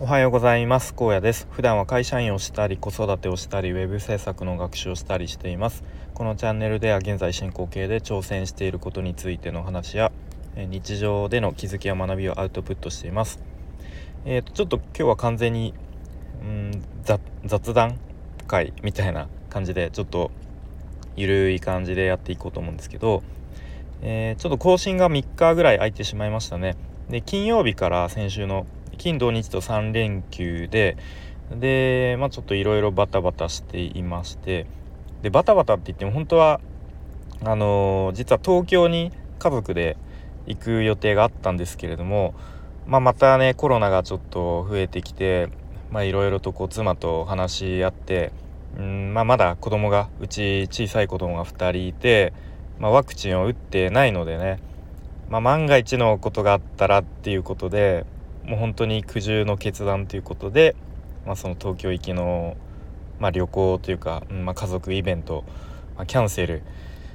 おはようございます。高野です。普段は会社員をしたり、子育てをしたり、ウェブ制作の学習をしたりしています。このチャンネルでは現在進行形で挑戦していることについての話や、日常での気づきや学びをアウトプットしています。ちょっと今日は完全に雑談会みたいな感じで、ちょっとゆるい感じでやっていこうと思うんですけど、ちょっと更新が3日ぐらい空いてしまいましたね。で、金曜日から先週の金土日と3連休で、ちょっといろいろバタバタしていまして、でバタバタって言っても本当は実は東京に家族で行く予定があったんですけれども、またねコロナがちょっと増えてきて、いろいろとこう妻と話し合って、まだ子供がうち小さい子供が2人いて、ワクチンを打ってないのでね、万が一のことがあったらっていうことで、もう本当に苦渋の決断ということで、その東京行きの、旅行というか、家族イベント、キャンセル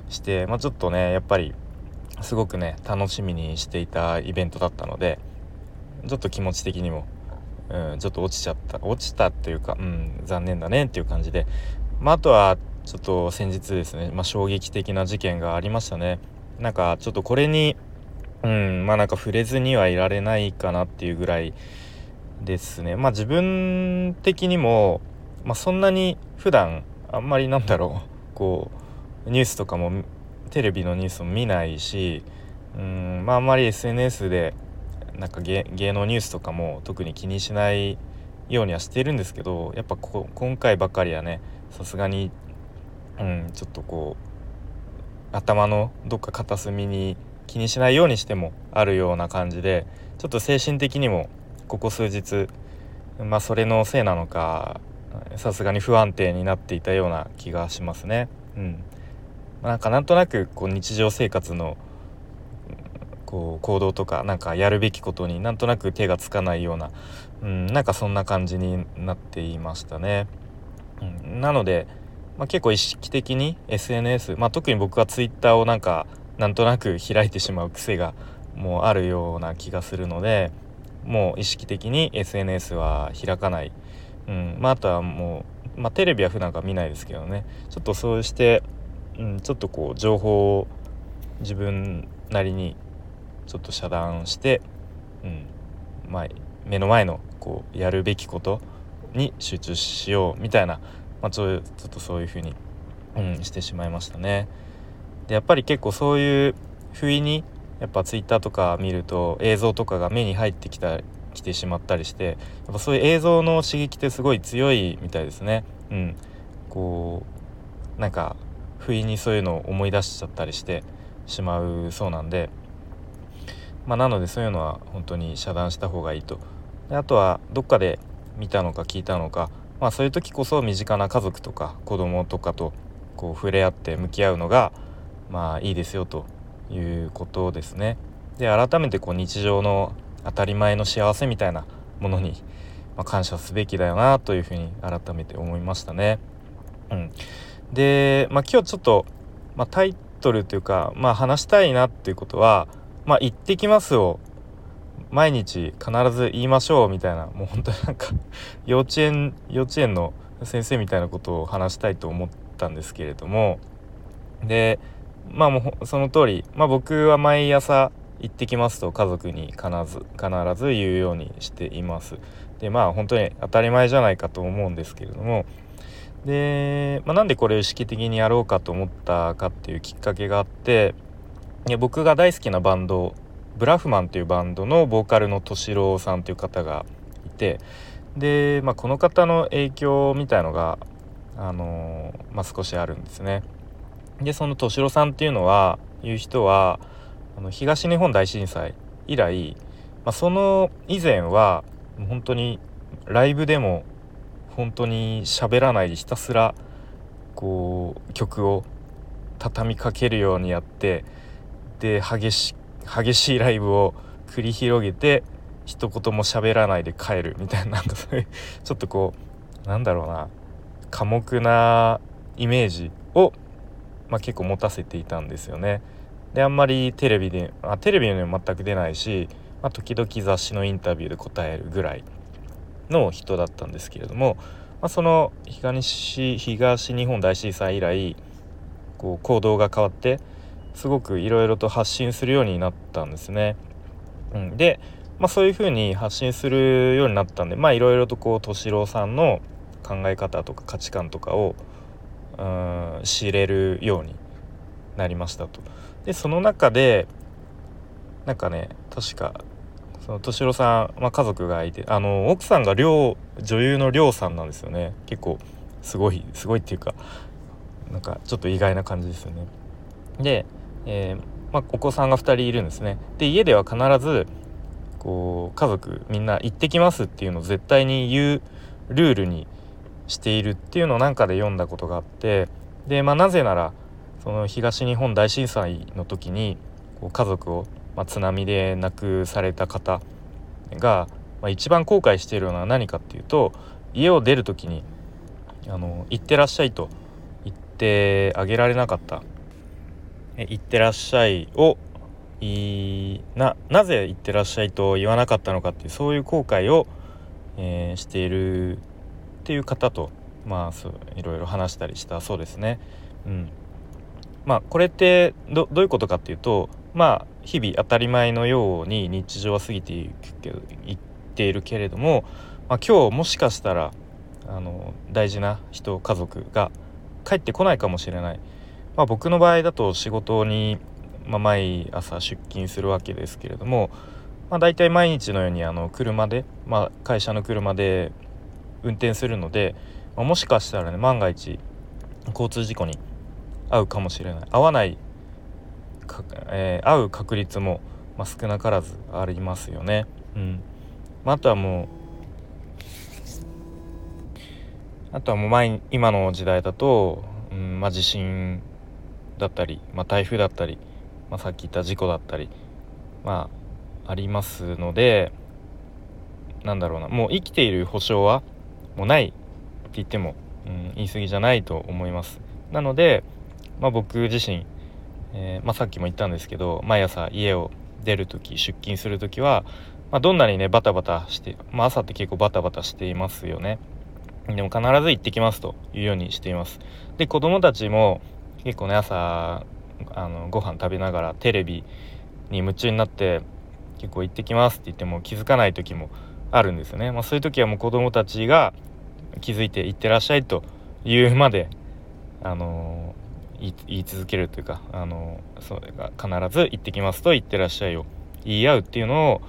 して、ちょっとねやっぱりすごくね楽しみにしていたイベントだったので、ちょっと気持ち的にも、ちょっと落ちたというか、残念だねっていう感じで、あとはちょっと先日ですね、衝撃的な事件がありましたね。なんかちょっとこれになんか触れずにはいられないかなっていうぐらいですね。自分的にも、そんなに普段あんまりニュースとかもテレビのニュースも見ないし、あんまり SNS でなんか芸能ニュースとかも特に気にしないようにはしているんですけど、やっぱ今回ばかりはねさすがに、ちょっと頭のどっか片隅に気にしないようにしてもあるような感じで、ちょっと精神的にもここ数日、それのせいなのかさすがに不安定になっていたような気がしますね。なんとなく日常生活の行動とか、やるべきことになんとなく手がつかないような、そんな感じになっていましたね。なので、結構意識的に SNS、特に僕はツイッターをなんとなく開いてしまう癖がもうあるような気がするので、もう意識的に SNS は開かない、あとはもう、テレビは普段から見ないですけどね、ちょっとそうして、ちょっと情報を自分なりにちょっと遮断して、目の前のやるべきことに集中しようみたいな、ちょっとそういうふうに、してしまいましたね。でやっぱり結構そういう不意にやっぱツイッターとか見ると映像とかが目に入ってきてしまったりして、やっぱそういう映像の刺激ってすごい強いみたいですね。不意にそういうのを思い出しちゃったりしてしまうそうなんで、なのでそういうのは本当に遮断した方がいいと。であとはどっかで見たのか聞いたのか、そういう時こそ身近な家族とか子供とかと触れ合って向き合うのがいいですよということですね。で改めて日常の当たり前の幸せみたいなものに、感謝すべきだよなというふうに改めて思いましたね。で、今日ちょっと、タイトルというか、話したいなっていうことは、言ってきますを毎日必ず言いましょうみたいな、もう本当に幼稚園の先生みたいなことを話したいと思ったんですけれども、でもうその通り、僕は毎朝行ってきますと家族に必ず言うようにしています。で本当に当たり前じゃないかと思うんですけれども、で、なんでこれを意識的にやろうかと思ったかっていうきっかけがあって、僕が大好きなバンドブラフマンというバンドのボーカルの敏郎さんという方がいて、で、この方の影響みたいのが、少しあるんですね。でその敏郎さんっていう人は東日本大震災以来、その以前は本当にライブでも本当に喋らないでひたすら曲を畳みかけるようにやって、で激しいライブを繰り広げて一言も喋らないで帰るみたいな、そういうちょっと寡黙なイメージを結構持たせていたんですよね。であんまりテレビにも全く出ないし、時々雑誌のインタビューで答えるぐらいの人だったんですけれども、その東日本大震災以来こう行動が変わってすごくいろいろと発信するようになったんですね。で、そういうふうに発信するようになったんで、いろいろとこう敏郎さんの考え方とか価値観とかを知れるようになりましたと。で、その中でなんかね、確かその敏郎さん、家族がいて、奥さんが女優の涼さんなんですよね。結構すごいっていうか、なんかちょっと意外な感じですよね。で、お子さんが2人いるんですね。で、家では必ずこう家族みんな行ってきますっていうのを絶対に言うルールにしているっていうのをなんかで読んだことがあって、で、なぜならその東日本大震災の時にこう家族を、津波で亡くされた方が、一番後悔しているのは何かっていうと、家を出る時に行ってらっしゃいと言ってあげられなかった。行ってらっしゃいをなぜ行ってらっしゃいと言わなかったのかっていう、そういう後悔を、しているっていう方と、いろいろ話したりしたそうですね。これってどういうことかっていうと、日々当たり前のように日常は過ぎていっているけれども、今日もしかしたら大事な人、家族が帰ってこないかもしれない。僕の場合だと仕事に、毎朝出勤するわけですけれども、だいたい毎日のように車で、会社の車で運転するので、もしかしたらね、万が一交通事故に遭うかもしれない。会う確率も、少なからずありますよね。あとはもう今の時代だと、地震だったり、台風だったり、さっき言った事故だったり、ありますので、もう生きている保証はもうないって言っても、言い過ぎじゃないと思います。なので、僕自身、さっきも言ったんですけど、毎朝家を出るとき、出勤するときは、どんなにねバタバタして、朝って結構バタバタしていますよね。でも必ず行ってきますというようにしています。で、子供たちも結構ね、朝ご飯食べながらテレビに夢中になって、結構行ってきますって言っても気づかない時もあるんですよね。そういう時はもう子供たちが気づいて行ってらっしゃいというまで言い続けるというか、それが必ず行ってきますと行ってらっしゃいを言い合うっていうの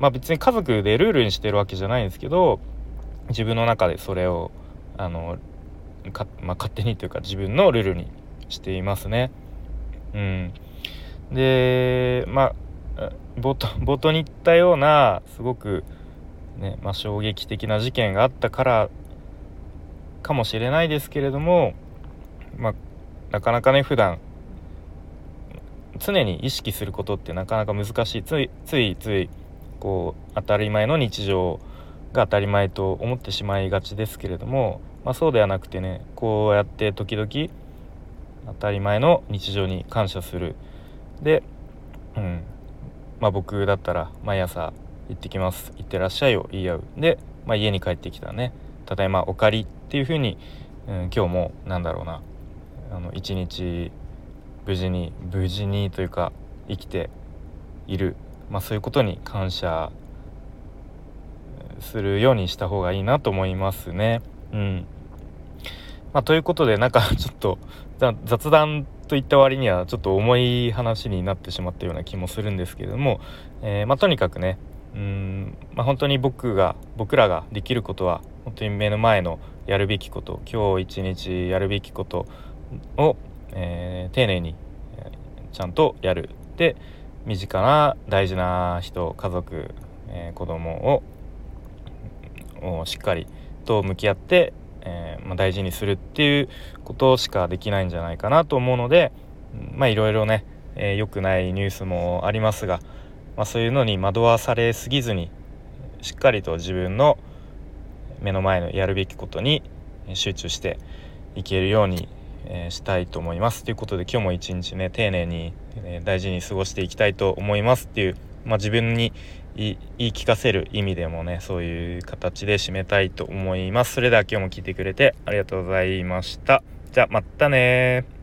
を、別に家族でルールにしてるわけじゃないんですけど、自分の中でそれを勝手にというか自分のルールにしていますね。で、冒頭に言ったようなすごく、衝撃的な事件があったからかもしれないですけれども、なかなかね、普段常に意識することってなかなか難しい。ついこう当たり前の日常が当たり前と思ってしまいがちですけれども、そうではなくてね、こうやって時々当たり前の日常に感謝する。で、僕だったら毎朝行ってきます、行ってらっしゃいを言い合う。で、家に帰ってきたね、ただいまお帰りっていうふうに、今日も一日無事にというか生きている、そういうことに感謝するようにした方がいいなと思いますね。ということで、ちょっと雑談といった割にはちょっと重い話になってしまったような気もするんですけれども、とにかくね、本当に僕らができることは、本当に目の前のやるべきこと、今日一日やるべきことを、丁寧にちゃんとやる。で、身近な大事な人、家族、子供をしっかりと向き合って、大事にするっていうことしかできないんじゃないかなと思うので、いろいろね、良くないニュースもありますが、そういうのに惑わされすぎずに、しっかりと自分の目の前のやるべきことに集中していけるようにしたいと思います。ということで、今日も一日ね、丁寧に大事に過ごしていきたいと思いますっていう、自分に言い聞かせる意味でもね、そういう形で締めたいと思います。それでは今日も聞いてくれてありがとうございました。じゃあまたね。